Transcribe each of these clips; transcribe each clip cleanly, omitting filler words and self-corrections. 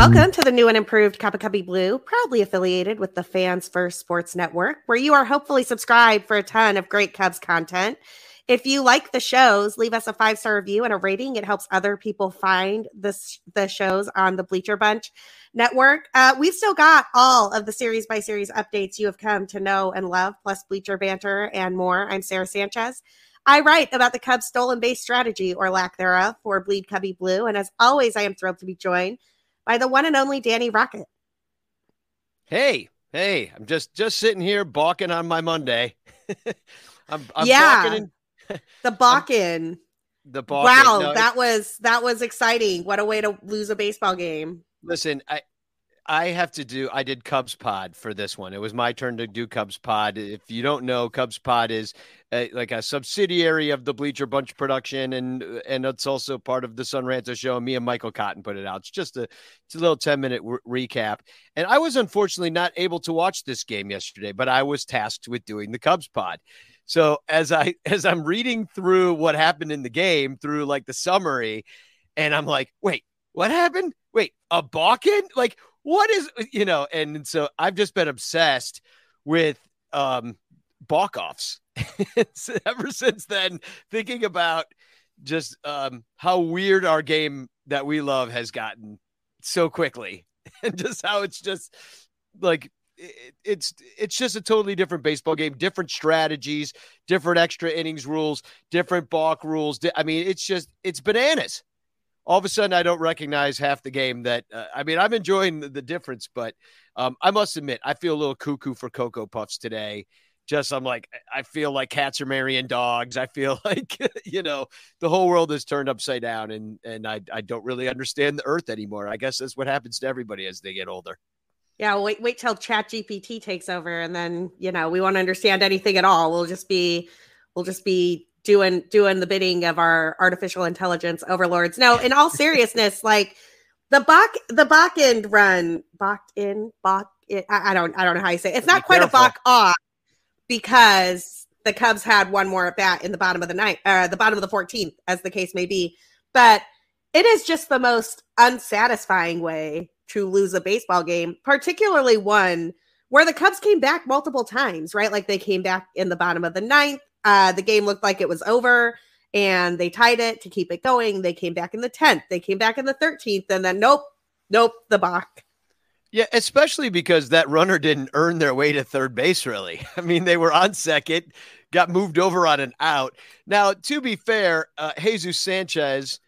Welcome to the new and improved Cup of Cubby Blue, proudly affiliated with the Fans First Sports Network, where you are hopefully subscribed for a ton of great Cubs content. If you like the shows, leave us a 5-star review and a rating. It helps other people find the shows on the Bleacher Bunch Network. We've still got all of the series-by-series updates you have come to know and love, plus Bleacher Banter and more. I'm Sarah Sanchez. I write about the Cubs' stolen base strategy, or lack thereof, for Bleed Cubbie Blue. And as always, I am thrilled to be joined by the one and only Danny Rocket. Hey, I'm just sitting here balking on my Monday. I'm balking. Wow, no, that was exciting. What a way to lose a baseball game. Listen, I have to do, I did Cubs pod for this one. It was my turn to do Cubs pod. If you don't know, Cubs pod is like a subsidiary of the Bleacher Bunch production. And it's also part of the Sun Ranto show. And me and Michael Cotton put it out. It's just a little 10-minute recap. And I was unfortunately not able to watch this game yesterday, but I was tasked with doing the Cubs pod. So as I'm reading through what happened in the game through like the summary, and I'm like, wait, what happened? Wait, a balking? Like, what is, you know? And so I've just been obsessed with balk-offs ever since then, thinking about just how weird our game that we love has gotten so quickly, and just how it's just like it's just a totally different baseball game, different strategies, different extra innings rules, different balk rules. I mean, it's bananas. All of a sudden, I don't recognize half the game that I'm enjoying the difference, but I must admit, I feel a little cuckoo for Cocoa Puffs today. I feel like cats are marrying dogs. I feel like, you know, the whole world is turned upside down, and I don't really understand the earth anymore. I guess that's what happens to everybody as they get older. Yeah, wait till ChatGPT takes over, and then, you know, we won't understand anything at all. We'll just be doing the bidding of our artificial intelligence overlords. No, in all seriousness, like the balk-in run, I don't know how you say it. It's not quite a balk-off because the Cubs had one more at bat in the bottom of the night, the bottom of the 14th, as the case may be. But it is just the most unsatisfying way to lose a baseball game, particularly one where the Cubs came back multiple times, right? Like they came back in the bottom of the ninth. The game looked like it was over, and they tied it to keep it going. They came back in the 10th. They came back in the 13th, and then nope, the balk. Yeah, especially because that runner didn't earn their way to third base, really. I mean, they were on second, got moved over on an out. Now, to be fair, Jesus Sanchez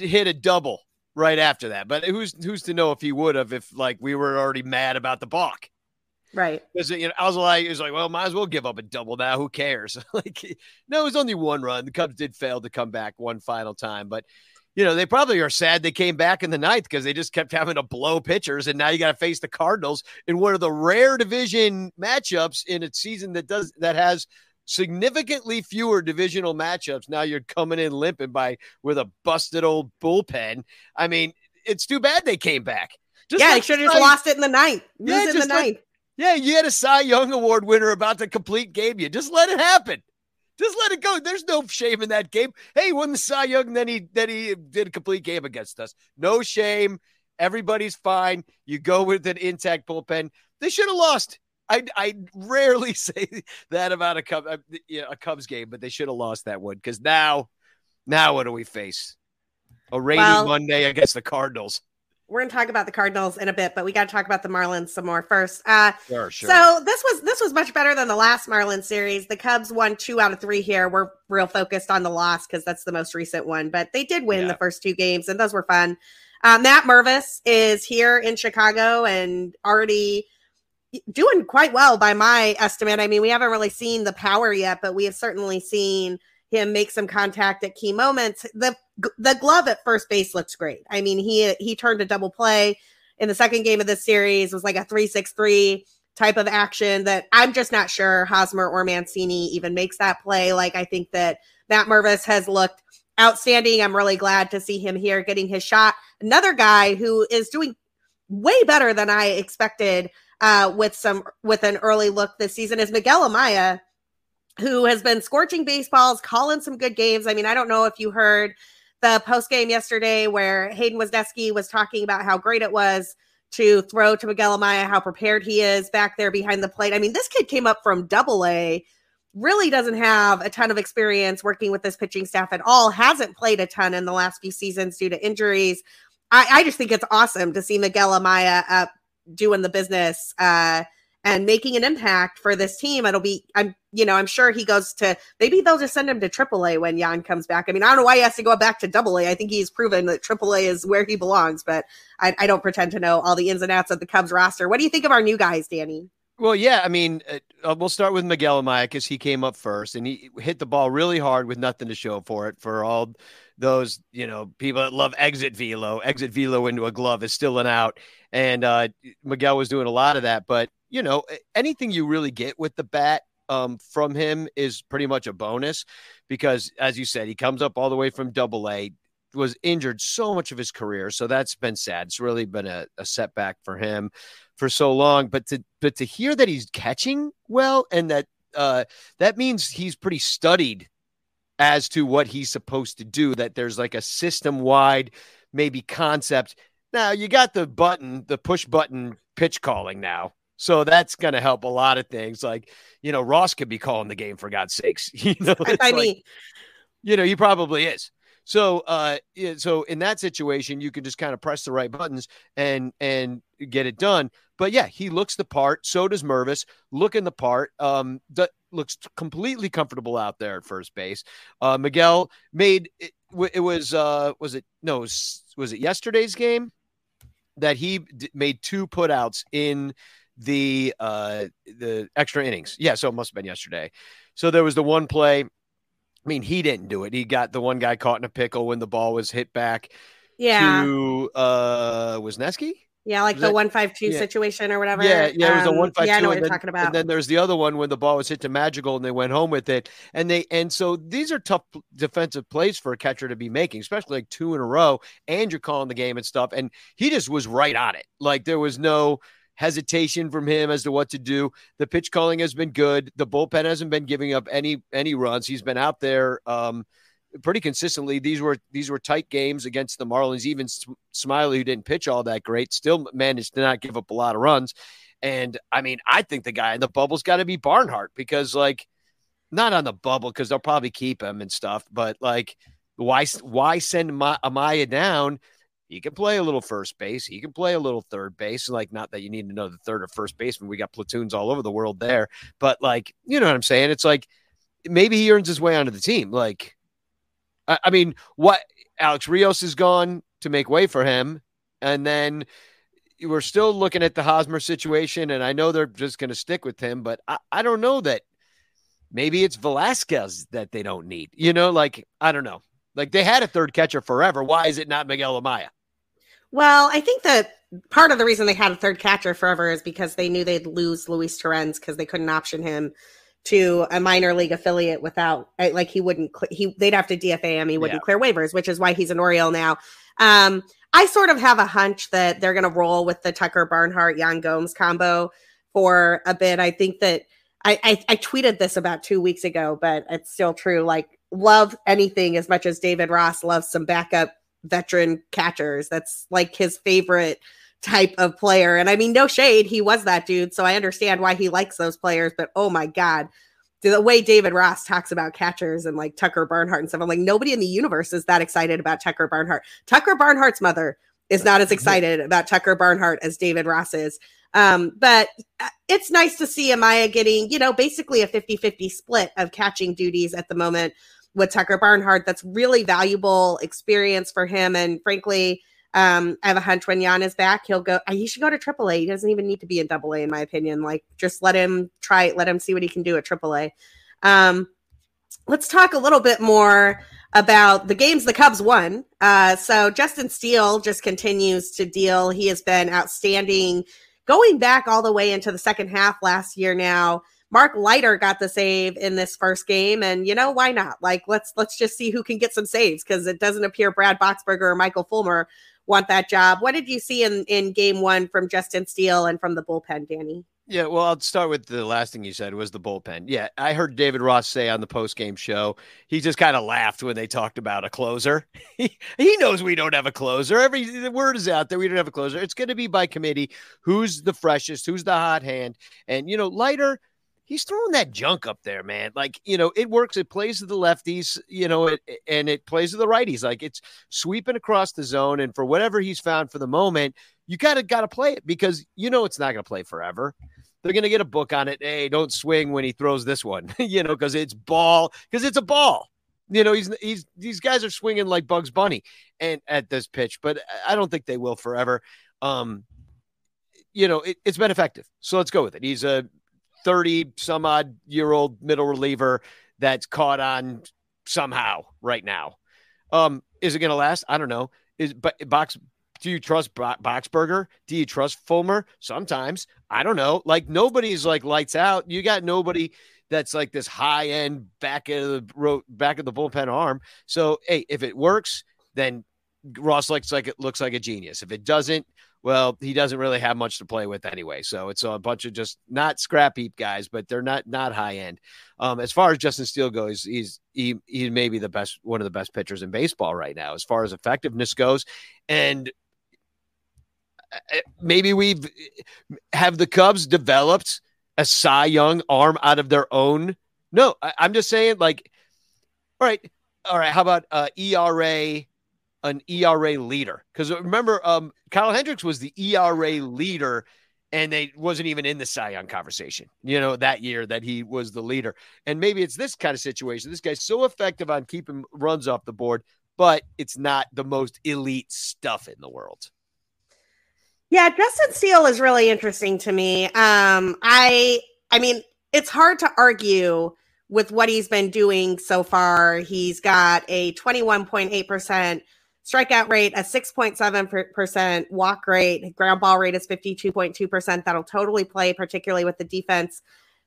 hit a double right after that, but who's to know if he would have if, like, we were already mad about the balk. Right. Because, you know, it was like, well, might as well give up a double now. Who cares? Like, no, it was only one run. The Cubs did fail to come back one final time. But, you know, they probably are sad they came back in the ninth because they just kept having to blow pitchers. And now you got to face the Cardinals in one of the rare division matchups in a season that has significantly fewer divisional matchups. Now you're coming in limping with a busted old bullpen. I mean, it's too bad they came back. They should have just lost it in the ninth. Lose in the ninth. Yeah, you had a Cy Young Award winner about to complete game. You just let it happen. Just let it go. There's no shame in that game. Hey, he won the Cy Young, and then he did a complete game against us. No shame. Everybody's fine. You go with an intact bullpen. They should have lost. I rarely say that about a Cubs game, but they should have lost that one. Because now what do we face? A rainy Monday against the Cardinals. We're going to talk about the Cardinals in a bit, but we got to talk about the Marlins some more first. Sure. So this was much better than the last Marlins series. The Cubs won 2 out of 3 here. We're real focused on the loss because that's the most recent one, but they did win the first 2 games, and those were fun. Matt Mervis is here in Chicago and already doing quite well by my estimate. I mean, we haven't really seen the power yet, but we have certainly seen him make some contact at key moments. The glove at first base looks great. I mean, he turned a double play in the second game of this series. It was like a 3-6-3 type of action that I'm just not sure Hosmer or Mancini even makes that play. Like, I think that Matt Mervis has looked outstanding. I'm really glad to see him here getting his shot. Another guy who is doing way better than I expected with an early look this season is Miguel Amaya, who has been scorching baseballs, calling some good games. I mean, I don't know if you heard the post game yesterday where Hayden Wisniewski was talking about how great it was to throw to Miguel Amaya, how prepared he is back there behind the plate. I mean, this kid came up from Double-A, really doesn't have a ton of experience working with this pitching staff at all, hasn't played a ton in the last few seasons due to injuries. I just think it's awesome to see Miguel Amaya up doing the business and making an impact for this team. I'm sure he goes to, maybe they'll just send him to AAA when Jan comes back. I mean, I don't know why he has to go back to AA. I think he's proven that AAA is where he belongs, but I don't pretend to know all the ins and outs of the Cubs roster. What do you think of our new guys, Danny? Well, yeah, I mean, we'll start with Miguel Amaya because he came up first and he hit the ball really hard with nothing to show for it. For all those, people that love exit velo into a glove is still an out. And Miguel was doing a lot of that. But, anything you really get with the bat from him is pretty much a bonus because, as you said, he comes up all the way from AA, was injured so much of his career. So that's been sad. It's really been a setback for him for so long, but to hear that he's catching well, and that means he's pretty studied as to what he's supposed to do, that there's like a system wide, maybe concept. Now you got the push button pitch calling now. So that's going to help a lot of things. Like, Ross could be calling the game for God's sakes. He probably is. So in that situation, you can just kind of press the right buttons and get it done. But yeah, he looks the part. So does Mervis, looking the part. Looks completely comfortable out there at first base. Miguel made was it yesterday's game that he made two putouts in the extra innings? Yeah, so it must have been yesterday. So there was the one play. I mean, he didn't do it. He got the one guy caught in a pickle when the ball was hit back to Wisniewski. Yeah, like was the 1-5-2 situation or whatever. Yeah, it was the 1-5-2. Yeah, I know what you're talking about. And then there's the other one when the ball was hit to Madrigal and they went home with it. And so these are tough defensive plays for a catcher to be making, especially like two in a row, and you're calling the game and stuff. And he just was right on it. Like there was no hesitation from him as to what to do. The pitch calling has been good. The bullpen hasn't been giving up any runs. He's been out there pretty consistently. These were tight games against the Marlins. Even Smiley, who didn't pitch all that great, still managed to not give up a lot of runs. And I mean, I think the guy in the bubble's got to be Barnhart, because like, not on the bubble because they'll probably keep him and stuff. But like, why send Amaya down? He can play a little first base. He can play a little third base. Like, not that you need another third or first baseman. We got platoons all over the world there. But, like, you know what I'm saying? It's like maybe he earns his way onto the team. Like, I mean, what Alex Rios is gone to make way for him. And then we're still looking at the Hosmer situation. And I know they're just going to stick with him. But I don't know that maybe it's Velasquez that they don't need. I don't know. Like, they had a third catcher forever. Why is it not Miguel Amaya? Well, I think that part of the reason they had a third catcher forever is because they knew they'd lose Luis Torrens because they couldn't option him to a minor league affiliate without, like, they'd have to DFA him. He wouldn't clear waivers, which is why he's an Oriole now. I sort of have a hunch that they're going to roll with the Tucker Barnhart, Jan Gomes combo for a bit. I think that I tweeted this about 2 weeks ago, but it's still true. Like, love anything as much as David Ross loves some backup veteran catchers. That's like his favorite type of player. And I mean, no shade, he was that dude. So I understand why he likes those players, but oh my God, the way David Ross talks about catchers and like Tucker Barnhart and stuff, I'm like, nobody in the universe is that excited about Tucker Barnhart. Tucker Barnhart's mother is not as excited about Tucker Barnhart as David Ross is. But it's nice to see Amaya getting, basically a 50-50 split of catching duties at the moment with Tucker Barnhart. That's really valuable experience for him. And frankly, I have a hunch when Jan is back, he should go to AAA. He doesn't even need to be in AA, in my opinion. Like, just let him try it. Let him see what he can do at AAA. Let's talk a little bit more about the games the Cubs won. So Justin Steele just continues to deal. He has been outstanding going back all the way into the second half last year now. Mark Leiter got the save in this first game, and why not? Like, let's just see who can get some saves, because it doesn't appear Brad Boxberger or Michael Fulmer want that job. What did you see in game one from Justin Steele and from the bullpen, Danny? Yeah, well, I'll start with the last thing you said was the bullpen. Yeah, I heard David Ross say on the post-game show, he just kind of laughed when they talked about a closer. He knows we don't have a closer. The word is out there. We don't have a closer. It's going to be by committee. Who's the freshest? Who's the hot hand? And, you know, Leiter, he's throwing that junk up there, man. Like, you know, it works. It plays to the lefties, you know, and it plays to the righties. Like, it's sweeping across the zone. And for whatever he's found for the moment, you got to play it because, you know, it's not going to play forever. They're going to get a book on it. Hey, don't swing when he throws this one, you know, because it's a ball. You know, these guys are swinging like Bugs Bunny and at this pitch, but I don't think they will forever. You know, it's been effective. So let's go with it. He's a 30 some odd year old middle reliever that's caught on somehow right now. Is it going to last? I don't know. Do you trust Boxberger? Do you trust Fulmer? Sometimes. I don't know. Like, nobody's like lights out. You got nobody that's like this high end back of the bullpen arm. So, hey, if it works, then Ross looks like a genius. If it doesn't, well, he doesn't really have much to play with anyway. So it's a bunch of just not scrap heap guys, but they're not high end. As far as Justin Steele goes, he may be one of the best pitchers in baseball right now, as far as effectiveness goes. And maybe have the Cubs developed a Cy Young arm out of their own. No, I'm just saying, like, all right. How about an ERA leader? Because remember, Kyle Hendricks was the ERA leader, and they wasn't even in the Cy Young conversation, you know, that year that he was the leader. And maybe it's this kind of situation. This guy's so effective on keeping runs off the board, but it's not the most elite stuff in the world. Yeah, Justin Steele is really interesting to me. I mean, it's hard to argue with what he's been doing so far. He's got a 21.8% strikeout rate, a 6.7% walk rate, ground ball rate is 52.2%. That'll totally play, particularly with the defense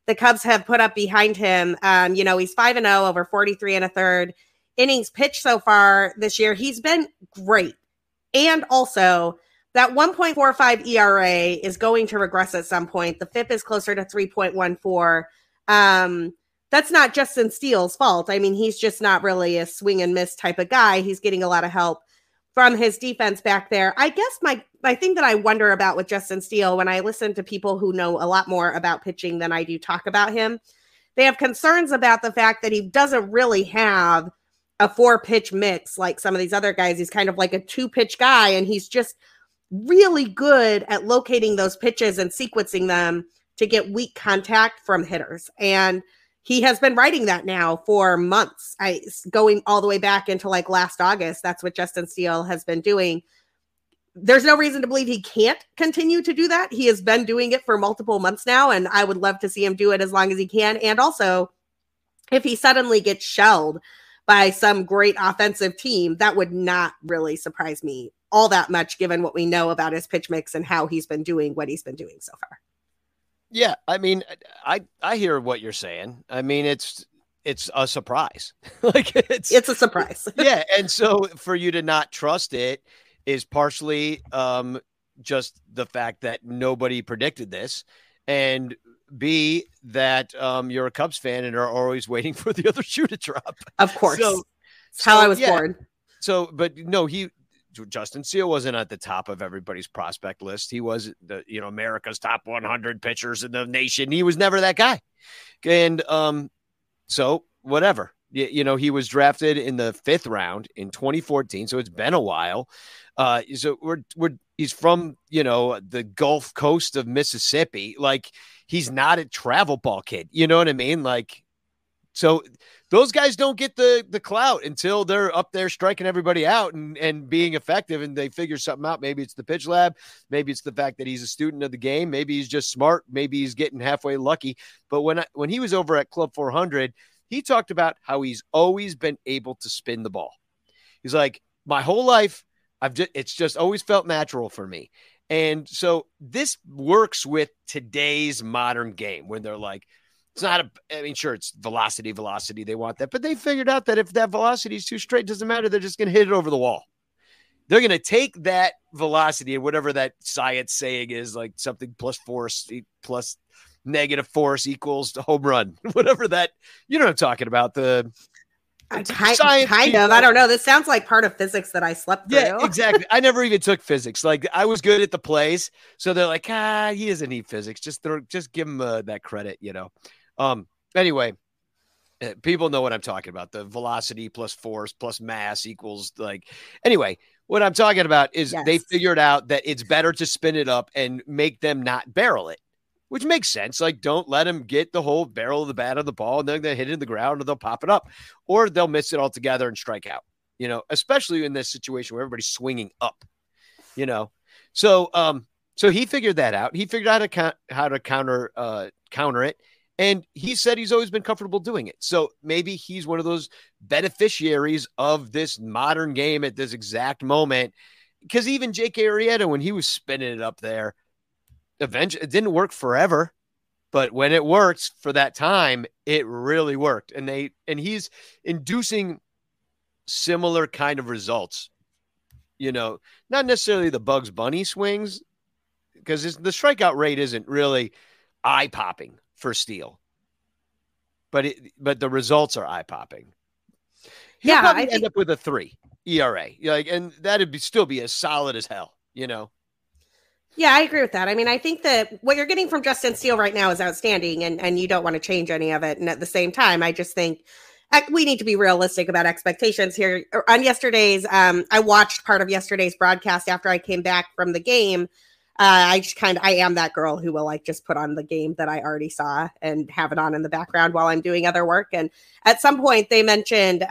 the Cubs have put up behind him. You know, he's 5-0 over 43 1/3 innings pitched so far this year. He's been great. And also, that 1.45 ERA is going to regress at some point. The FIP is closer to 3.14. That's not Justin Steele's fault. I mean, he's just not really a swing and miss type of guy. He's getting a lot of help from his defense back there. I guess my thing that I wonder about with Justin Steele, when I listen to people who know a lot more about pitching than I do talk about him, they have concerns about the fact that he doesn't really have a 4-pitch mix like some of these other guys. He's kind of like a 2-pitch guy, and he's just really good at locating those pitches and sequencing them to get weak contact from hitters. And he has been writing that now for months, going all the way back into like last August. That's what Justin Steele has been doing. There's no reason to believe he can't continue to do that. He has been doing it for multiple months now, and I would love to see him do it as long as he can. And also, if he suddenly gets shelled by some great offensive team, that would not really surprise me all that much, given what we know about his pitch mix and how he's been doing what he's been doing so far. Yeah. I mean, I hear what you're saying. I mean, it's a surprise. Like it's a surprise. Yeah. And so for you to not trust it is partially just the fact that nobody predicted this, and B, that you're a Cubs fan and are always waiting for the other shoe to drop. Of course. It's how I was born. So, but no, Justin Steele wasn't at the top of everybody's prospect list. He was America's top 100 pitchers in the nation. He was never that guy. And so whatever, he was drafted in the 5th round in 2014. So it's been a while. So he's from, the Gulf Coast of Mississippi. Like, he's not a travel ball kid. You know what I mean? Like, so those guys don't get the clout until they're up there striking everybody out and being effective, and they figure something out. Maybe it's the pitch lab. Maybe it's the fact that he's a student of the game. Maybe he's just smart. Maybe he's getting halfway lucky. But when he was over at Club 400, he talked about how he's always been able to spin the ball. He's like, my whole life, it's just always felt natural for me. And so this works with today's modern game when they're like, it's not sure, it's velocity. They want that, but they figured out that if that velocity is too straight, it doesn't matter. They're just going to hit it over the wall. They're going to take that velocity or whatever that science saying is, like something plus force plus negative force equals home run, whatever that, you know what I'm talking about. The kind of, I don't know. This sounds like part of physics that I slept through. Yeah, exactly. I never even took physics. Like I was good at the plays. So they're like, he doesn't need physics. Just give him that credit, you know? Anyway, people know what I'm talking about. The velocity plus force plus mass equals like, anyway, what I'm talking about is They figured out that it's better to spin it up and make them not barrel it, which makes sense. Like, don't let them get the whole barrel of the bat of the ball and then they hit it in the ground or they'll pop it up or they'll miss it altogether and strike out, you know, especially in this situation where everybody's swinging up, you know? So he figured that out. He figured out how to counter it. And he said he's always been comfortable doing it. So maybe he's one of those beneficiaries of this modern game at this exact moment. Because even Jake Arrieta, when he was spinning it up there, eventually, it didn't work forever, but when it works for that time, it really worked. And he's inducing similar kind of results, you know, not necessarily the Bugs Bunny swings, because the strikeout rate isn't really eye popping for Steele, but the results are eye popping. Yeah, I think... end up with a 3 ERA, like, and that'd still be as solid as hell, you know. Yeah, I agree with that. I mean, I think that what you're getting from Justin Steele right now is outstanding, and you don't want to change any of it. And at the same time, I just think we need to be realistic about expectations here. On yesterday's, I watched part of yesterday's broadcast after I came back from the game. I am that girl who will like just put on the game that I already saw and have it on in the background while I'm doing other work. And at some point they mentioned,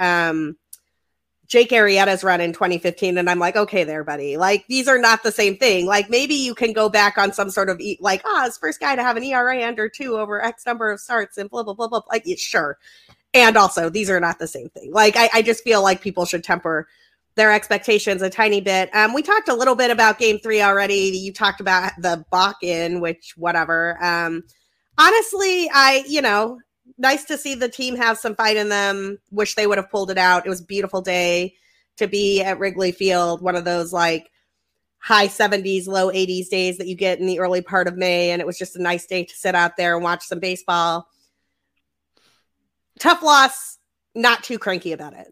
Jake Arrieta's run in 2015. And I'm like, okay, there, buddy. Like, these are not the same thing. Like, maybe you can go back on some sort of his first guy to have an ERA under 2 over X number of starts and blah, blah, blah, blah. Like, sure. And also, these are not the same thing. Like, I just feel like people should temper their expectations a tiny bit. We talked a little bit about game 3 already. You talked about the balk-in, which whatever. Honestly, nice to see the team have some fight in them. Wish they would have pulled it out. It was a beautiful day to be at Wrigley Field. One of those like high 70s, low 80s days that you get in the early part of May. And it was just a nice day to sit out there and watch some baseball. Tough loss. Not too cranky about it.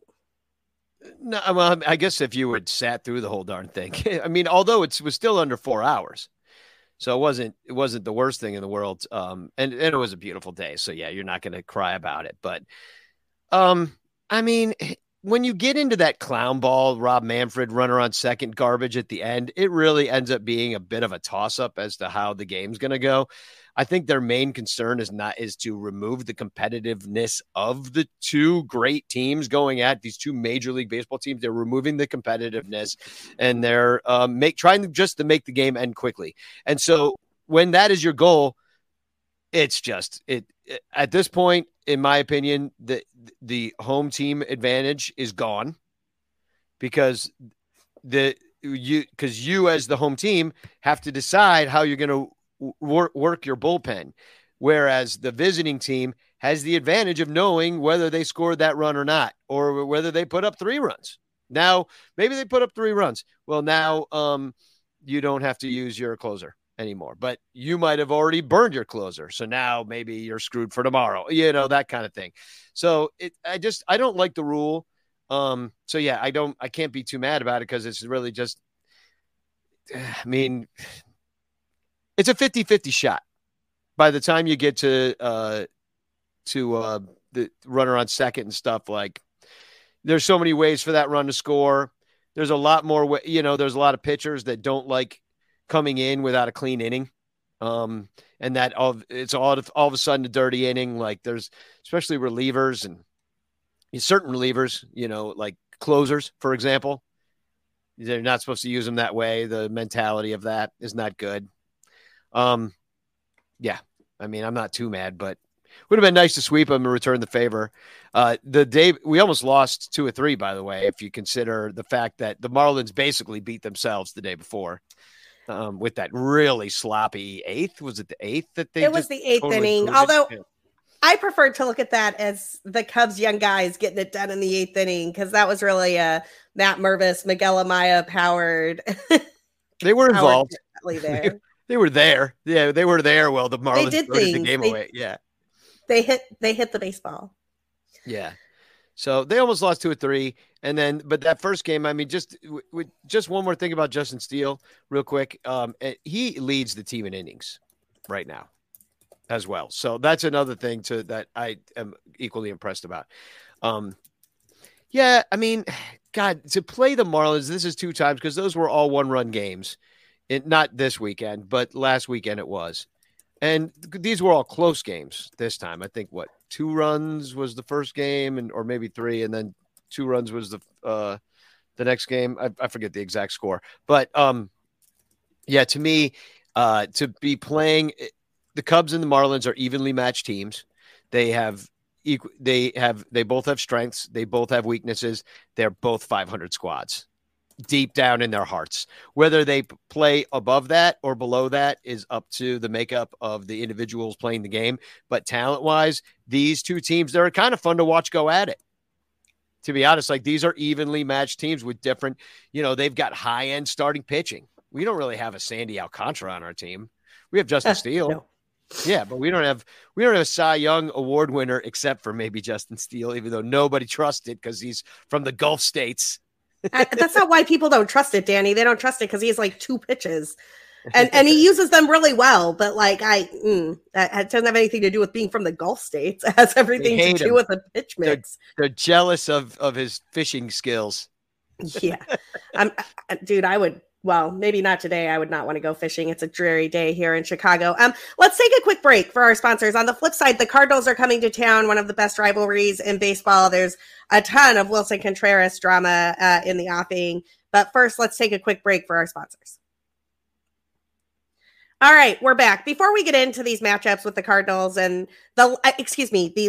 No, well, I guess if you had sat through the whole darn thing, I mean, although it was still under 4 hours. So it wasn't the worst thing in the world. And it was a beautiful day. So yeah, you're not going to cry about it. But I mean, when you get into that clown ball, Rob Manfred runner on second garbage at the end, it really ends up being a bit of a toss up as to how the game's going to go. I think their main concern is to remove the competitiveness of the two great teams going at these two Major League Baseball teams. They're removing the competitiveness and they're trying to make the game end quickly. And so when that is your goal, it's just it at this point, in my opinion, the home team advantage is gone because you as the home team have to decide how you're going to work your bullpen, whereas the visiting team has the advantage of knowing whether they scored that run or not, or whether they put up 3 runs. Now, maybe they put up 3 runs. Well, now you don't have to use your closer anymore, but you might have already burned your closer. So now maybe you're screwed for tomorrow, you know, that kind of thing. So I don't like the rule. So yeah, I can't be too mad about it because it's really just, I mean, it's a 50-50 shot by the time you get to the runner on second and stuff. Like, there's so many ways for that run to score. There's a lot more, you know, there's a lot of pitchers that don't like coming in without a clean inning. And that it's all of a sudden a dirty inning. Like, there's especially relievers and certain relievers, you know, like closers, for example, they're not supposed to use them that way. The mentality of that is not good. Yeah, I mean, I'm not too mad, but would have been nice to sweep them and return the favor. The day we almost lost 2 or 3, by the way, if you consider the fact that the Marlins basically beat themselves the day before. With that really sloppy 8th. Was it the 8th that they? It was the 8th inning. Although I preferred to look at that as the Cubs young guys getting it done in the 8th inning, because that was really a Matt Mervis, Miguel Amaya powered They were involved. They were there. Yeah, they were there. Well, the Marlins did the game away. Yeah. They hit the baseball. Yeah. So they almost lost 2-3. And then, but that first game, I mean, just one more thing about Justin Steele real quick. He leads the team in innings right now as well. So that's another thing that I am equally impressed about. Yeah. I mean, God, to play the Marlins, this is two times because those were all 1-run games. Not this weekend, but last weekend it was. And these were all close games this time. I think 2 runs was the first game, or maybe 3, and then 2 runs was the next game. I forget the exact score, but yeah, to me, to be playing the Cubs and the Marlins are evenly matched teams. They both have strengths. They both have weaknesses. They're both 500 squads deep down in their hearts. Whether they play above that or below that is up to the makeup of the individuals playing the game. But talent-wise, these two teams, they're kind of fun to watch go at it. To be honest, these are evenly matched teams with different, they've got high-end starting pitching. We don't really have a Sandy Alcantara on our team. We have Justin Steele. No. Yeah, but we don't have a Cy Young Award winner except for maybe Justin Steele, even though nobody trusts it because he's from the Gulf States. That's not why people don't trust it, Danny. They don't trust it because he has 2 pitches, and he uses them really well. But it doesn't have anything to do with being from the Gulf States. It has everything to do with the pitch mix. They're jealous of his fishing skills. Yeah, dude. Well, maybe not today. I would not want to go fishing. It's a dreary day here in Chicago. Let's take a quick break for our sponsors. On the flip side, the Cardinals are coming to town, one of the best rivalries in baseball. There's a ton of Willson Contreras drama in the offing. But first, let's take a quick break for our sponsors. All right, we're back. Before we get into these matchups with the Cardinals and the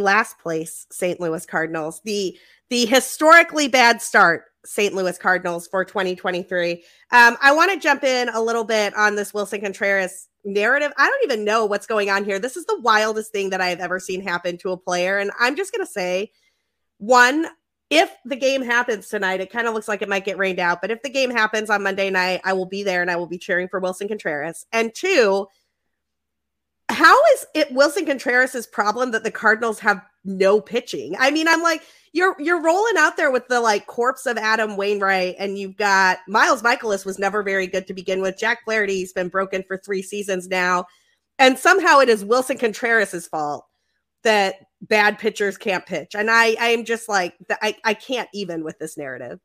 last place St. Louis Cardinals, the historically bad start St. Louis Cardinals for 2023. I want to jump in a little bit on this Willson Contreras narrative. I don't even know what's going on here. This is the wildest thing that I have ever seen happen to a player. And I'm just going to say, one, if the game happens tonight, it kind of looks like it might get rained out. But if the game happens on Monday night, I will be there and I will be cheering for Willson Contreras. And two, how is it Willson Contreras' problem that the Cardinals have no pitching? I mean, I'm like, you're rolling out there with the corpse of Adam Wainwright, and you've got Miles Michaelis was never very good to begin with. Jack Flaherty has been broken for 3 seasons now. And somehow it is Willson Contreras' fault that bad pitchers can't pitch. And I am just I can't even with this narrative.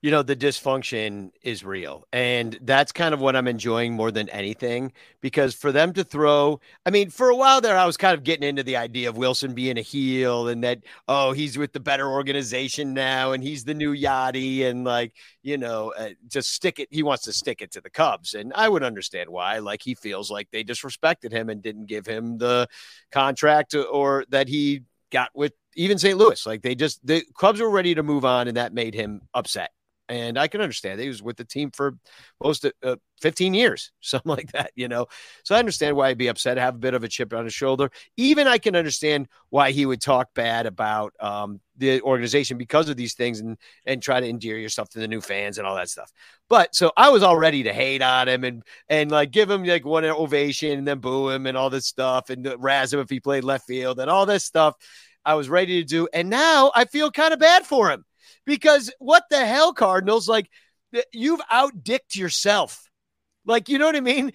The dysfunction is real. And that's kind of what I'm enjoying more than anything, because for them to throw, I mean, for a while there, I was kind of getting into the idea of Willson being a heel and that, oh, he's with the better organization now and he's the new Yachty and just stick it. He wants to stick it to the Cubs. And I would understand why, he feels like they disrespected him and didn't give him the contract or that he got with even St. Louis. The Cubs were ready to move on and that made him upset. And I can understand he was with the team for most 15 years, something like that, So I understand why he'd be upset, have a bit of a chip on his shoulder. Even I can understand why he would talk bad about the organization because of these things and try to endear yourself to the new fans and all that stuff. But so I was all ready to hate on him and give him one ovation and then boo him and all this stuff and razz him if he played left field and all this stuff I was ready to do. And now I feel kind of bad for him. Because what the hell, Cardinals, you've outdicked yourself. You know what I mean?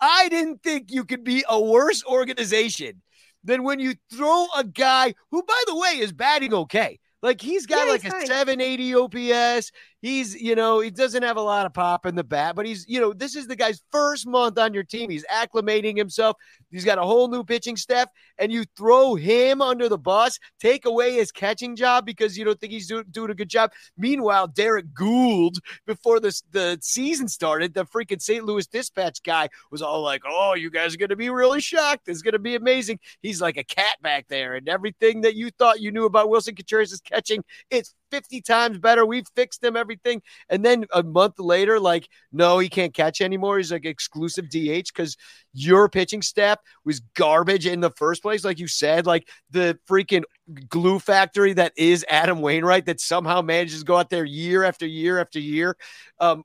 I didn't think you could be a worse organization than when you throw a guy who, by the way, is batting okay. He's got a 780 OPS. He's, he doesn't have a lot of pop in the bat, but he's, this is the guy's first month on your team. He's acclimating himself. He's got a whole new pitching staff, and you throw him under the bus, take away his catching job because you don't think he's doing a good job. Meanwhile, Derek Gould, before the season started, the freaking St. Louis Dispatch guy was all like, oh, you guys are going to be really shocked. It's going to be amazing. He's like a cat back there, and everything that you thought you knew about Willson Contreras' catching, it's 50 times better. We've fixed him, everything. And then a month later, like, no, he can't catch anymore. He's like exclusive DH because your pitching staff was garbage in the first place. Like you said, like the freaking glue factory that is Adam Wainwright that somehow manages to go out there year after year after year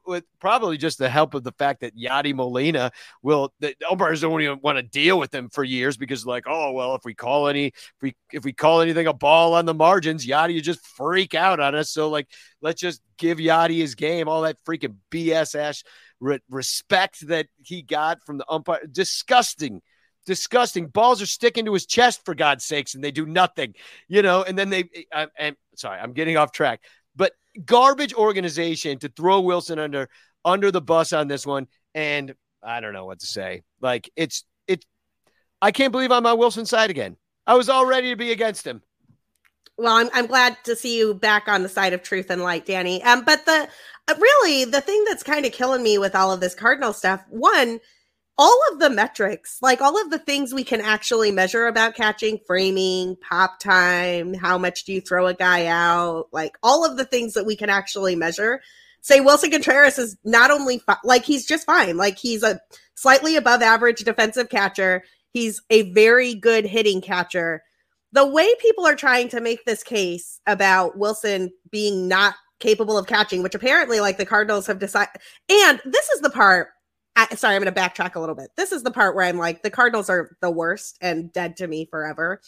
with probably just the help of the fact that Yadier Molina the umpires don't even want to deal with him for years because like, oh, well, if we call anything a ball on the margins, Yadier just freak out on us. So like, let's just give Yadier his game, all that freaking BS ass respect that he got from the umpire. Disgusting. Balls are sticking to his chest for God's sakes, and they do nothing, you know. And then sorry, I'm getting off track, but garbage organization to throw Willson under the bus on this one. And I don't know what to say. Like it's, I can't believe I'm on Willson's side again. I was all ready to be against him. Well, I'm glad to see you back on the side of truth and light, Danny. But the thing that's kind of killing me with all of this Cardinal stuff, one, all of the metrics, like all of the things we can actually measure about catching, framing, pop time, how much do you throw a guy out, like all of the things that we can actually measure, say Willson Contreras is not only he's just fine. Like he's a slightly above average defensive catcher. He's a very good hitting catcher. The way people are trying to make this case about Willson being not capable of catching, which apparently like the Cardinals have decided, and this is the part, I'm going to backtrack a little bit. This is the part where I'm like, the Cardinals are the worst and dead to me forever.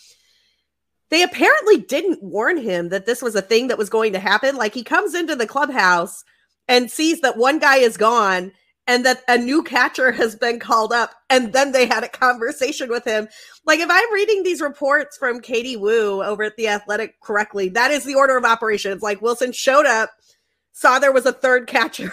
They apparently didn't warn him that this was a thing that was going to happen. Like he comes into the clubhouse and sees that one guy is gone and that a new catcher has been called up. And then they had a conversation with him. Like if I'm reading these reports from Katie Wu over at The Athletic correctly, that is the order of operations. Like Willson showed up, saw there was a third catcher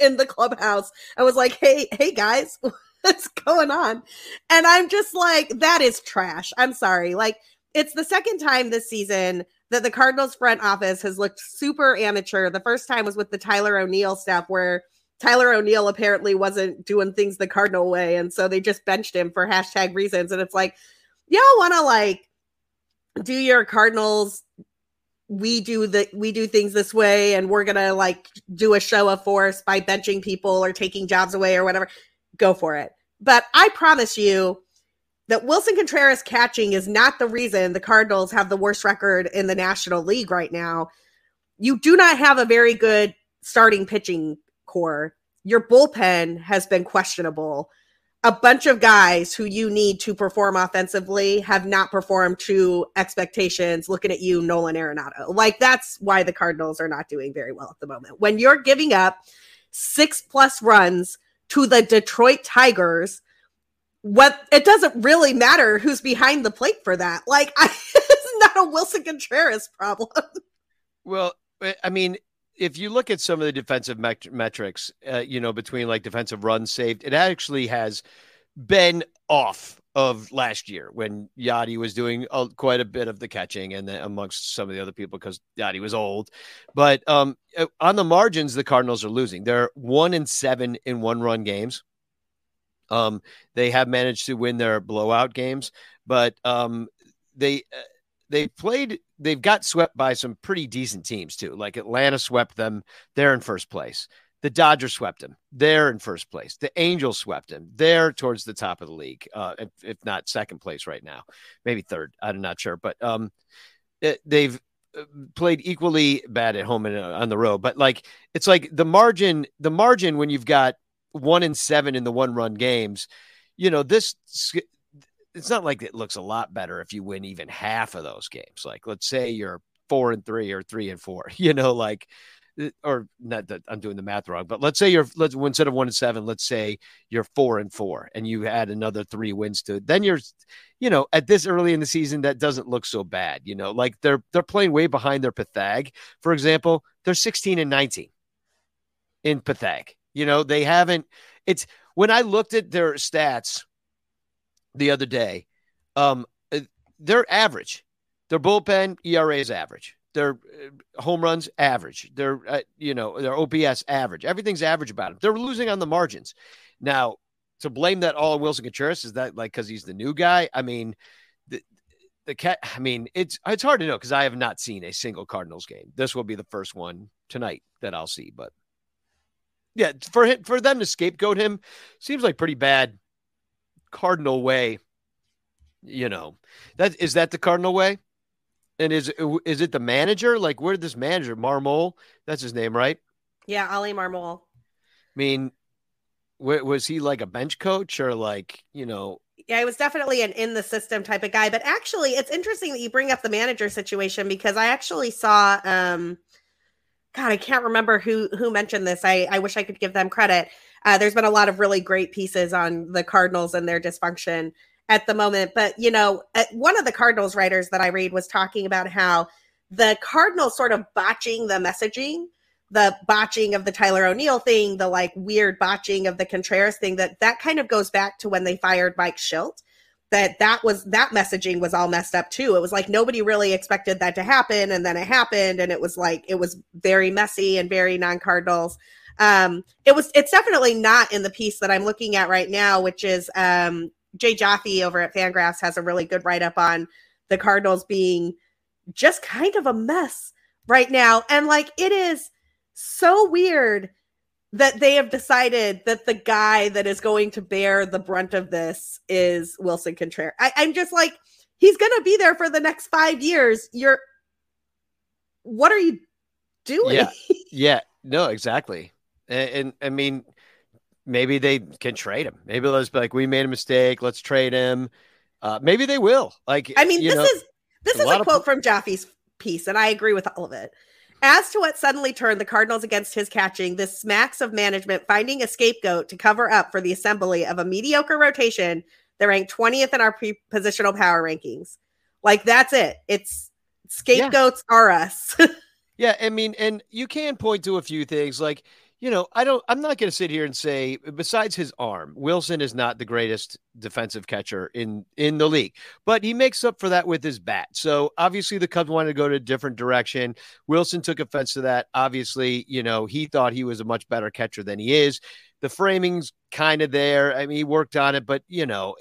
in the clubhouse. I was like, hey guys, what's going on? And I'm just like, that is trash. I'm sorry. Like it's the second time this season that the Cardinals front office has looked super amateur. The first time was with the Tyler O'Neill stuff where Tyler O'Neill apparently wasn't doing things the Cardinal way. And so they just benched him for hashtag reasons. And it's like, y'all want to like do your Cardinals, we do things this way and we're going to like do a show of force by benching people or taking jobs away or whatever, go for it. But I promise you that Willson Contreras catching is not the reason the Cardinals have the worst record in the National League right now. You do not have a very good starting pitching core. Your bullpen has been questionable. A bunch of guys who you need to perform offensively have not performed to expectations. Looking at you, Nolan Arenado. Like, that's why the Cardinals are not doing very well at the moment. When you're giving up 6+ runs to the Detroit Tigers, it doesn't really matter who's behind the plate for that. Like, it's not a Willson Contreras problem. Well, I mean, if you look at some of the defensive metrics, between like defensive runs saved, it actually has been off of last year when Yadi was doing quite a bit of the catching and then amongst some of the other people because Yadi was old. But on the margins, the Cardinals are losing. They're 1-7 in one-run games. They have managed to win their blowout games, but they've got swept by some pretty decent teams too. Like Atlanta swept them. They're in first place. The Dodgers swept them. They're in first place. The Angels swept them. They're towards the top of the league. If not second place right now, maybe third, I'm not sure, but they've played equally bad at home and on the road. But like, it's like the margin when you've got 1-7 in the one-run games, you know, it's not like it looks a lot better if you win even half of those games. Like, let's say you're 4-3 or 3-4, you know, like, or not that I'm doing the math wrong, but let's say instead of 1-7, let's say you're 4-4 and you add another 3 wins to it. Then you're, you know, at this early in the season, that doesn't look so bad. You know, like they're playing way behind their Pathag. For example, they're 16-19 in Pathag. You know, they haven't, it's when I looked at their stats the other day, they're average. Their bullpen ERA is average. Their home runs average. Their their OPS average. Everything's average about them. They're losing on the margins. Now, to blame that all on Willson Contreras, is that like because he's the new guy? I mean, the cat, I mean, it's hard to know because I have not seen a single Cardinals game. This will be the first one tonight that I'll see. But yeah, for him, for them to scapegoat him seems like pretty bad Cardinal way. You know, that is that the Cardinal way? And is it the manager? Like, where did this manager, Marmol? That's his name, right? Yeah, Ali Marmol. I mean, was he like a bench coach or like, you know? Yeah, he was definitely an in the system type of guy. But actually, it's interesting that you bring up the manager situation because I actually saw, God, I can't remember who mentioned this. I wish I could give them credit. There's been a lot of really great pieces on the Cardinals and their dysfunction at the moment. But, you know, one of the Cardinals writers that I read was talking about how the Cardinals sort of botching the messaging, the botching of the Tyler O'Neill thing, the like weird botching of the Contreras thing, that kind of goes back to when they fired Mike Schilt, that messaging was all messed up too. It was like, nobody really expected that to happen. And then it happened. And it was like, it was very messy and very non-Cardinals. It's definitely not in the piece that I'm looking at right now, which is Jay Jaffe over at Fangraphs has a really good write-up on the Cardinals being just kind of a mess right now. And like, it is so weird that they have decided that the guy that is going to bear the brunt of this is Willson Contreras. I'm just like, he's going to be there for the next 5 years. What are you doing? Yeah. No, exactly. And I mean, maybe they can trade him. Maybe let's be like, we made a mistake. Let's trade him. Maybe they will. Like, I mean, this is a quote from Jaffe's piece, and I agree with all of it. As to what suddenly turned the Cardinals against his catching, this smacks of management finding a scapegoat to cover up for the assembly of a mediocre rotation that ranked 20th in our positional power rankings. Like, that's it. It's scapegoats are us. Yeah. I mean, and you can point to a few things like, you know, I'm not going to sit here and say, besides his arm, Willson is not the greatest defensive catcher in the league, but he makes up for that with his bat. So obviously the Cubs wanted to go to a different direction. Willson took offense to that. Obviously, you know, he thought he was a much better catcher than he is. The framing's kind of there. I mean, he worked on it, but you know,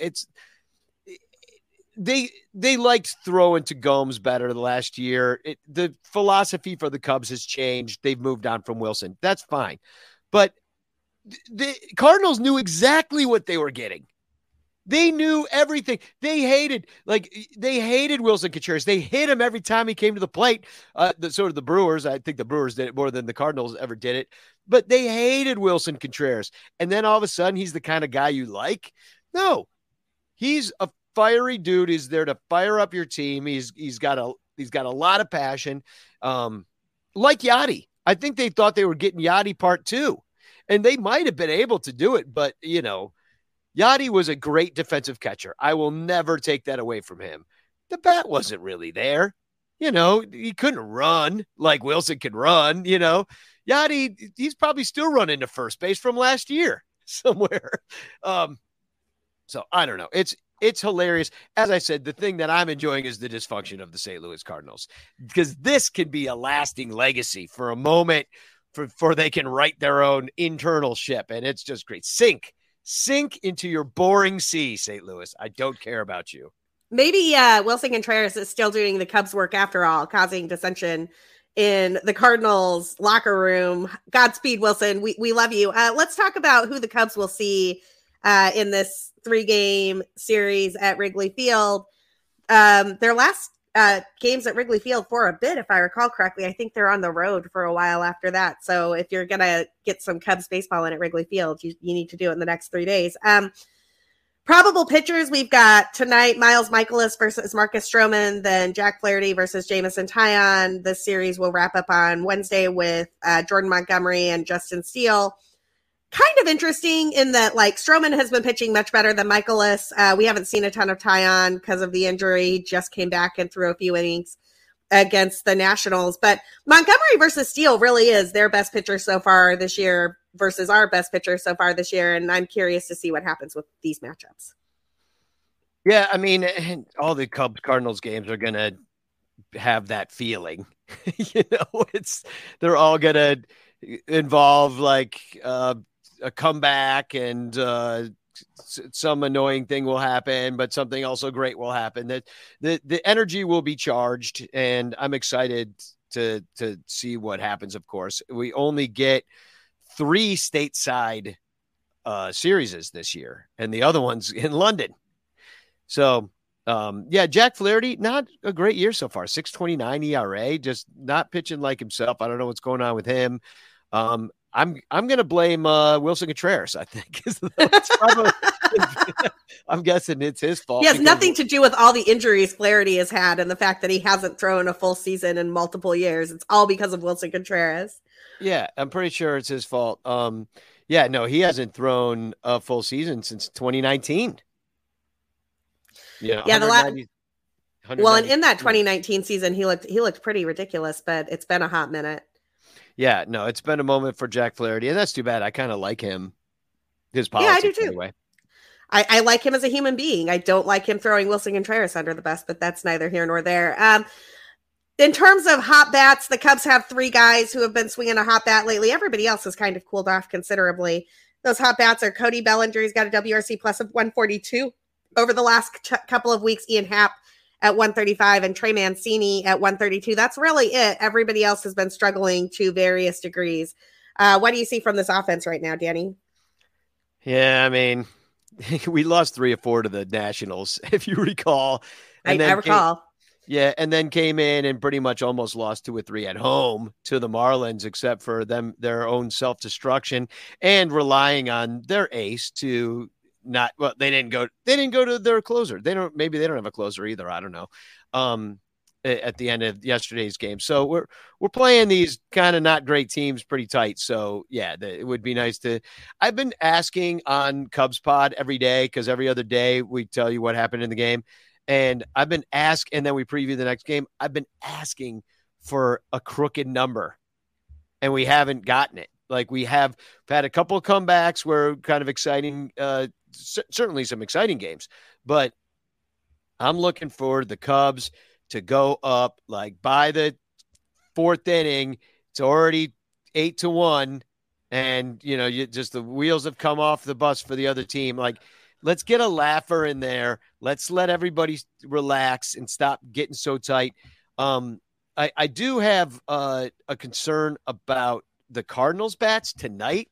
they liked throwing to Gomes better the last year. The philosophy for the Cubs has changed. They've moved on from Willson. That's fine. But the Cardinals knew exactly what they were getting. They knew everything. They hated Willson Contreras. They hit him every time he came to the plate. So did the Brewers. I think the Brewers did it more than the Cardinals ever did it. But they hated Willson Contreras. And then all of a sudden, he's the kind of guy you like? No. He's a fiery dude. Is there to fire up your team. He's got a lot of passion. Like Yachty. I think they thought they were getting Yachty part two, and they might have been able to do it, but you know, Yachty was a great defensive catcher. I will never take that away from him. The bat wasn't really there. You know, he couldn't run like Willson could run, you know. Yachty, he's probably still running to first base from last year somewhere. So I don't know. It's hilarious. As I said, the thing that I'm enjoying is the dysfunction of the St. Louis Cardinals, because this could be a lasting legacy for a moment for they can right their own internal ship. And it's just great. Sink into your boring sea, St. Louis. I don't care about you. Maybe Willson Contreras is still doing the Cubs work after all, causing dissension in the Cardinals locker room. Godspeed, Willson. We love you. Let's talk about who the Cubs will see in this 3-game series at Wrigley Field. Their last games at Wrigley Field for a bit, if I recall correctly. I think they're on the road for a while after that. So if you're going to get some Cubs baseball in at Wrigley Field, you need to do it in the next 3 days. Probable pitchers we've got tonight, Miles Michaelis versus Marcus Stroman, then Jack Flaherty versus Jameson Taillon. This series will wrap up on Wednesday with Jordan Montgomery and Justin Steele. Kind of interesting in that, like, Stroman has been pitching much better than Michaelis. We haven't seen a ton of Taillon because of the injury. He just came back and threw a few innings against the Nationals. But Montgomery versus Steele really is their best pitcher so far this year versus our best pitcher so far this year. And I'm curious to see what happens with these matchups. Yeah, I mean, all the Cubs-Cardinals games are going to have that feeling. You know, they're all going to involve, like, a comeback and some annoying thing will happen, but something also great will happen. That the energy will be charged, and I'm excited to see what happens. Of course, we only get 3 stateside series this year, and the other one's in London. So, Jack Flaherty, not a great year so far. 6.29 ERA, just not pitching like himself. I don't know what's going on with him. I'm going to blame Willson Contreras, I think. I'm guessing it's his fault. He has nothing to do with all the injuries Flaherty has had and the fact that he hasn't thrown a full season in multiple years. It's all because of Willson Contreras. Yeah, I'm pretty sure it's his fault. He hasn't thrown a full season since 2019. Yeah, the last. Well, and in that 2019 season, he looked pretty ridiculous, but it's been a hot minute. Yeah, no, it's been a moment for Jack Flaherty, and that's too bad. I kind of like him. His policy, yeah, I do too. Anyway. I like him as a human being. I don't like him throwing Willson Contreras under the bus, but that's neither here nor there. In terms of hot bats, the Cubs have 3 guys who have been swinging a hot bat lately. Everybody else has kind of cooled off considerably. Those hot bats are Cody Bellinger. He's got a WRC plus of 142 over the last couple of weeks. Ian Happ at 135 and Trey Mancini at 132. That's really it. Everybody else has been struggling to various degrees. What do you see from this offense right now, Danny? Yeah, I mean, we lost 3 or 4 to the Nationals, if you recall. And I recall. And then came in and pretty much almost lost 2 or 3 at home to the Marlins, except for them, their own self-destruction and relying on their ace to not, well, they didn't go to their closer. Maybe they don't have a closer either. I don't know. At the end of yesterday's game. So we're playing these kind of not great teams pretty tight. So yeah, it would be nice to, I've been asking on Cubs pod every day, cause every other day we tell you what happened in the game. And I've been asked, and then we preview the next game. I've been asking for a crooked number, and we haven't gotten it. Like, we have had a couple of comebacks where kind of exciting, certainly some exciting games. But I'm looking for the Cubs to go up, like, by the 4th inning. It's already 8-1, and, just the wheels have come off the bus for the other team. Like, let's get a laugher in there. Let's let everybody relax and stop getting so tight. I do have a concern about the Cardinals bats tonight,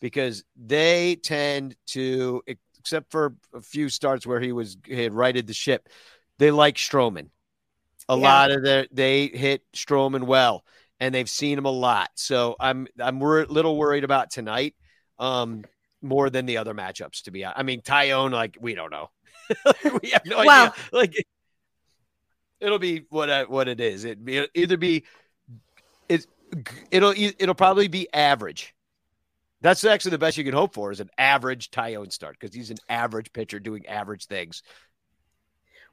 because they tend to, except for a few starts where he had righted the ship, they like Stroman. A lot of they hit Stroman well, and they've seen him a lot. So I'm a little worried about tonight. More than the other matchups, to be honest. I mean, Taillon, like, we don't know. We have no idea. Like, it'll be what it is. It'll probably be average. That's actually the best you can hope for, is an average Taillon start, because he's an average pitcher doing average things.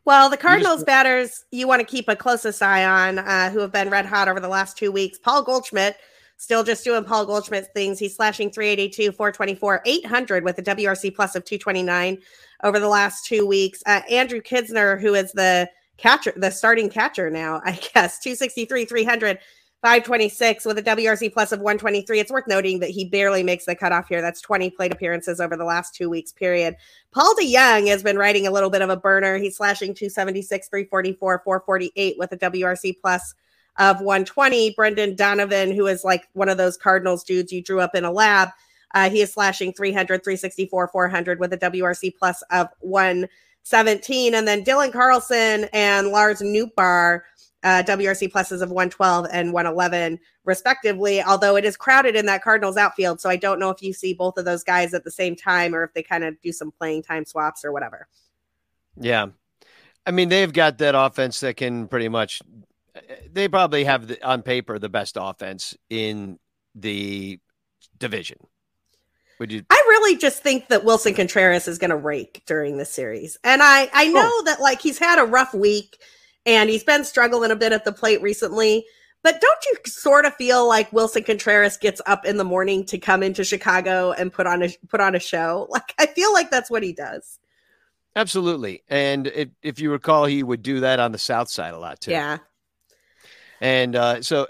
Well, the Cardinals batters you want to keep a closest eye on, who have been red hot over the last 2 weeks. Paul Goldschmidt. Still just doing Paul Goldschmidt things. He's slashing .382, .424, .800 with a WRC plus of 229 over the last 2 weeks. Andrew Kinsner, who is the starting catcher now, I guess, .263, .300, .526 with a WRC plus of 123. It's worth noting that he barely makes the cutoff here. That's 20 plate appearances over the last 2 weeks period. Paul DeYoung has been riding a little bit of a burner. He's slashing .276, .344, .448 with a WRC plus of 120. Brendan Donovan, who is like one of those Cardinals dudes you drew up in a lab, he is slashing .300, .364, .400 with a WRC plus of 117. And then Dylan Carlson and Lars Nootbaar, WRC pluses of 112 and 111 respectively, although it is crowded in that Cardinals outfield. So I don't know if you see both of those guys at the same time, or if they kind of do some playing time swaps or whatever. Yeah. I mean, they've got that offense that can pretty much, they probably have on paper the best offense in the division. I really just think that Willson Contreras is going to rake during this series. And I know that, like, he's had a rough week and he's been struggling a bit at the plate recently, but don't you sort of feel like Willson Contreras gets up in the morning to come into Chicago and put on a show? Like, I feel like that's what he does. Absolutely. And if you recall, he would do that on the South Side a lot too. Yeah. And so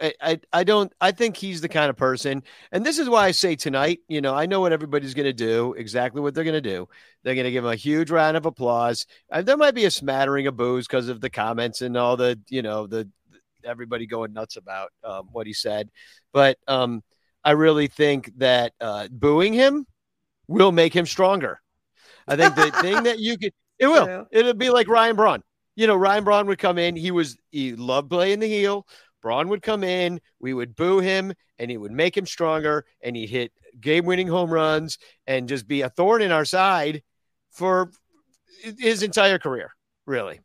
I think he's the kind of person, and this is why I say tonight, you know, I know what everybody's going to do, exactly what they're going to do. They're going to give him a huge round of applause. And there might be a smattering of boos because of the comments and all the, you know, the everybody going nuts about what he said. But I really think that booing him will make him stronger. I think the thing that you could, it will, true. It'll be like Ryan Braun. You know, Ryan Braun would come in. He loved playing the heel. Braun would come in. We would boo him, and he would make him stronger, and he'd hit game-winning home runs and just be a thorn in our side for his entire career, really.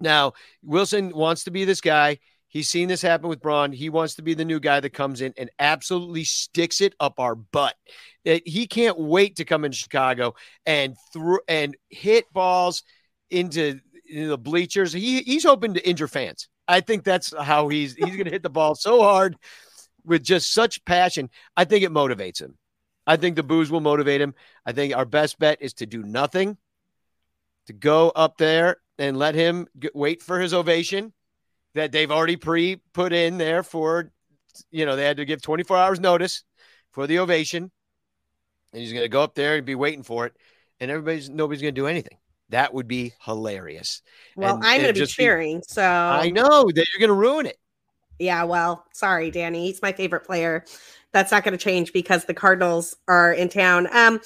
Now, Willson wants to be this guy. He's seen this happen with Braun. He wants to be the new guy that comes in and absolutely sticks it up our butt. He can't wait to come in Chicago and hit balls into – the bleachers. He's hoping to injure fans. I think that's how he's going to hit the ball so hard with just such passion. I think it motivates him. I think the boos will motivate him. I think our best bet is to do nothing, to go up there and let him wait for his ovation that they've already put in there for, you know, they had to give 24 hours notice for the ovation, and he's going to go up there and be waiting for it. And nobody's going to do anything. That would be hilarious. Well, I'm going to be cheering, so. I know that you're going to ruin it. Yeah, well, sorry, Danny. He's my favorite player. That's not going to change because the Cardinals are in town.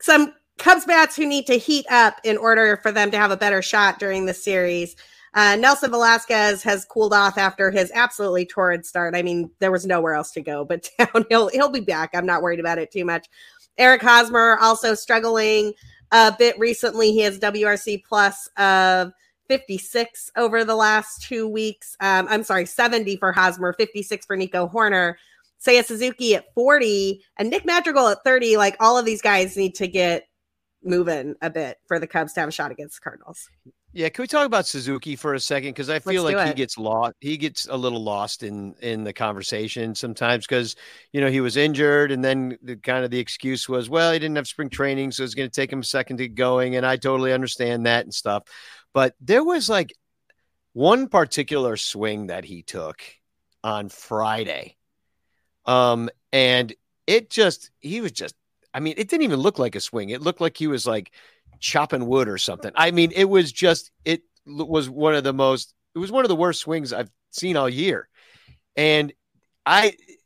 Some Cubs bats who need to heat up in order for them to have a better shot during this series. Nelson Velasquez has cooled off after his absolutely torrid start. I mean, there was nowhere else to go but down. He'll be back. I'm not worried about it too much. Eric Hosmer also struggling a bit recently. He has WRC plus of 56 over the last 2 weeks. 70 for Hosmer, 56 for Nico Horner, Seiya Suzuki at 40, and Nick Madrigal at 30. Like, all of these guys need to get moving a bit for the Cubs to have a shot against the Cardinals. Yeah, can we talk about Suzuki for a second? Because I feel like he gets a little lost in the conversation sometimes because, you know, he was injured, and then the excuse was, well, he didn't have spring training, so it's going to take him a second to get going, and I totally understand that and stuff. But there was one particular swing that he took on Friday, and it didn't even look like a swing. It looked like he was chopping wood or something. I mean, it was one of the worst swings I've seen all year. And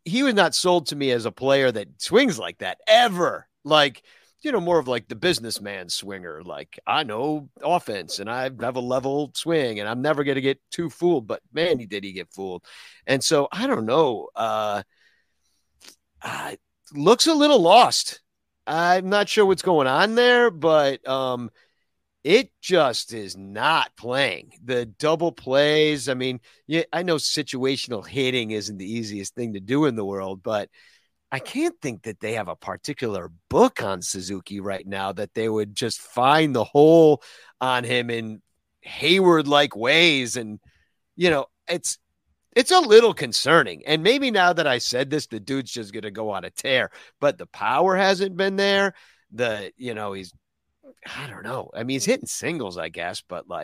he was not sold to me as a player that swings like that ever. More of the businessman swinger. I know offense and I have a level swing and I'm never going to get too fooled, but man, he get fooled. And so I don't know, looks a little lost. I'm not sure what's going on there, but it just is not playing. The double plays, I mean, yeah, I know situational hitting isn't the easiest thing to do in the world, but I can't think that they have a particular book on Suzuki right now that they would just find the hole on him in Hayward-like ways. And, you know, it's a little concerning. And maybe now that I said this, the dude's just going to go on a tear, but the power hasn't been there. I don't know. I mean, he's hitting singles, I guess, but no,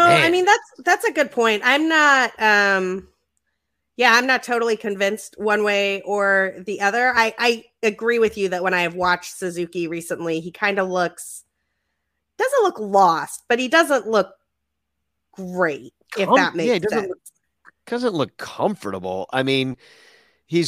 man. I mean, that's a good point. I'm not totally convinced one way or the other. I agree with you that when I have watched Suzuki recently, he kind of doesn't look lost, but he doesn't look great. If that makes sense. Doesn't look comfortable. I mean, maybe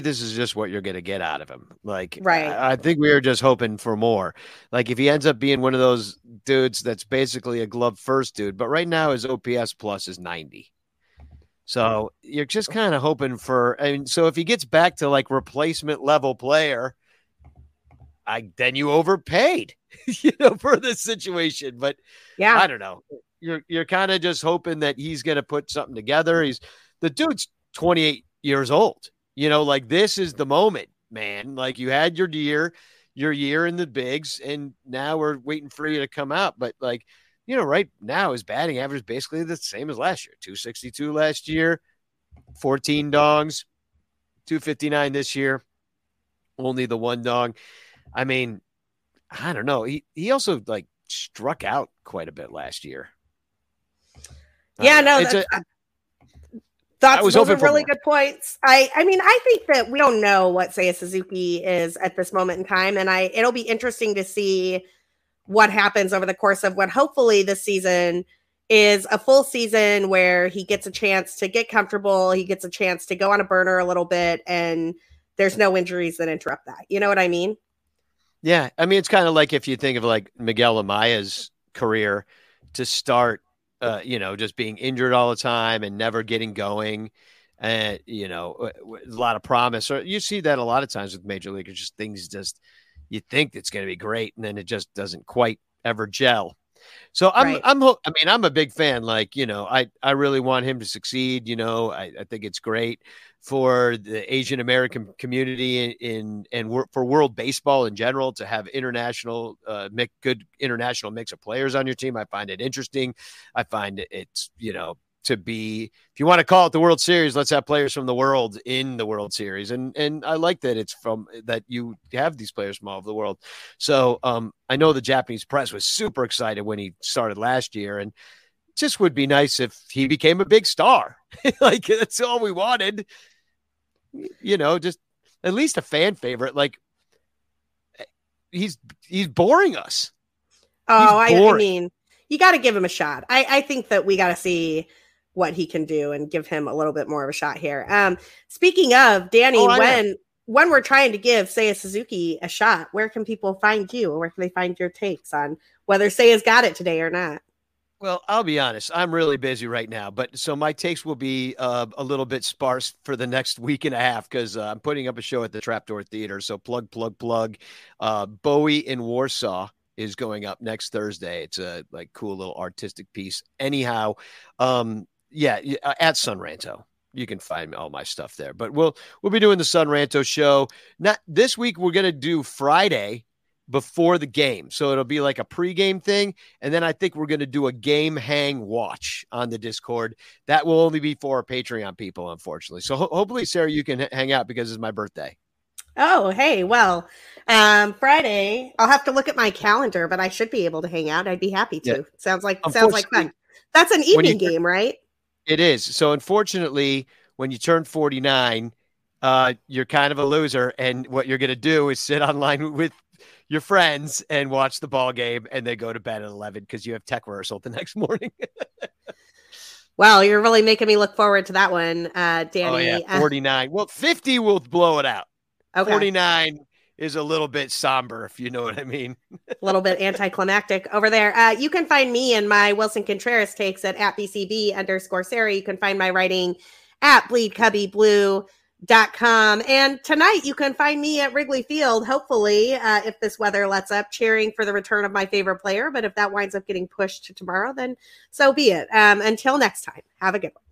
this is just what you're going to get out of him. Right. I think we are just hoping for more. If he ends up being one of those dudes that's basically a glove first dude, but right now his OPS plus is 90. So you're just kind of hoping for, and so if he gets back to replacement level player, then you overpaid, for this situation. But yeah, I don't know. You're kind of just hoping that he's going to put something together. The dude's 28 years old. This is the moment, man. You had your year in the bigs, and now we're waiting for you to come out. But right now his batting average is basically the same as last year. 262 last year, 14 dongs, 259 this year, only the one dong. I mean, I don't know. He also struck out quite a bit last year. Yeah, no, those are really good points. I mean, I think that we don't know what Seiya Suzuki is at this moment in time, and it'll be interesting to see what happens over the course of what hopefully this season is a full season where he gets a chance to get comfortable, he gets a chance to go on a burner a little bit, and there's no injuries that interrupt that. You know what I mean? Yeah. I mean, it's kind of like if you think of like Miguel Amaya's career to start, just being injured all the time and never getting going. And, a lot of promise. Or you see that a lot of times with major leaguers, just things you think it's going to be great. And then it just doesn't quite ever gel. So I'm a big fan. Like, I really want him to succeed. I think it's great for the Asian American community and for world baseball in general to have good international mix of players on your team. I find it interesting. I find it's, to be, if you want to call it the World Series, let's have players from the world in the World Series. And I like that it's from that you have these players from all over the world. So I know the Japanese press was super excited when he started last year, and it just would be nice if he became a big star. Like, that's all we wanted, just at least a fan favorite. Like, he's boring us. Oh, boring. I mean, you got to give him a shot. I think that we got to see what he can do and give him a little bit more of a shot here. Speaking of Danny, when we're trying to give Seiya Suzuki a shot, where can people find you? Where can they find your takes on whether Seiya's got it today or not? Well, I'll be honest. I'm really busy right now, but so my takes will be a little bit sparse for the next week and a half because I'm putting up a show at the Trapdoor Theater. So plug. Bowie in Warsaw is going up next Thursday. It's a cool little artistic piece. Anyhow, at Sunranto, you can find all my stuff there. But we'll be doing the Sunranto show. Not this week. We're gonna do Friday before the game, so it'll be like a pregame thing, and then I think we're going to do a game hang watch on the Discord. That will only be for our Patreon people, unfortunately. So hopefully, Sarah, you can hang out because it's my birthday. Oh, hey, well, Friday, I'll have to look at my calendar, but I should be able to hang out. I'd be happy to. Yeah. Sounds like fun. That's an evening game, right? It is. So unfortunately, when you turn 49, you're kind of a loser, and what you're going to do is sit online with your friends and watch the ball game, and they go to bed at 11 because you have tech rehearsal the next morning. Well, you're really making me look forward to that one, Danny. Oh, yeah. 49. 50 will blow it out. Okay. 49 is a little bit somber, if you know what I mean. A little bit anticlimactic over there. You can find me and my Willson Contreras takes at @BCB_Sarah. You can find my writing at bleedcubbyblue.com. And tonight you can find me at Wrigley Field, hopefully, if this weather lets up, cheering for the return of my favorite player. But if that winds up getting pushed to tomorrow, then so be it. Until next time, have a good one.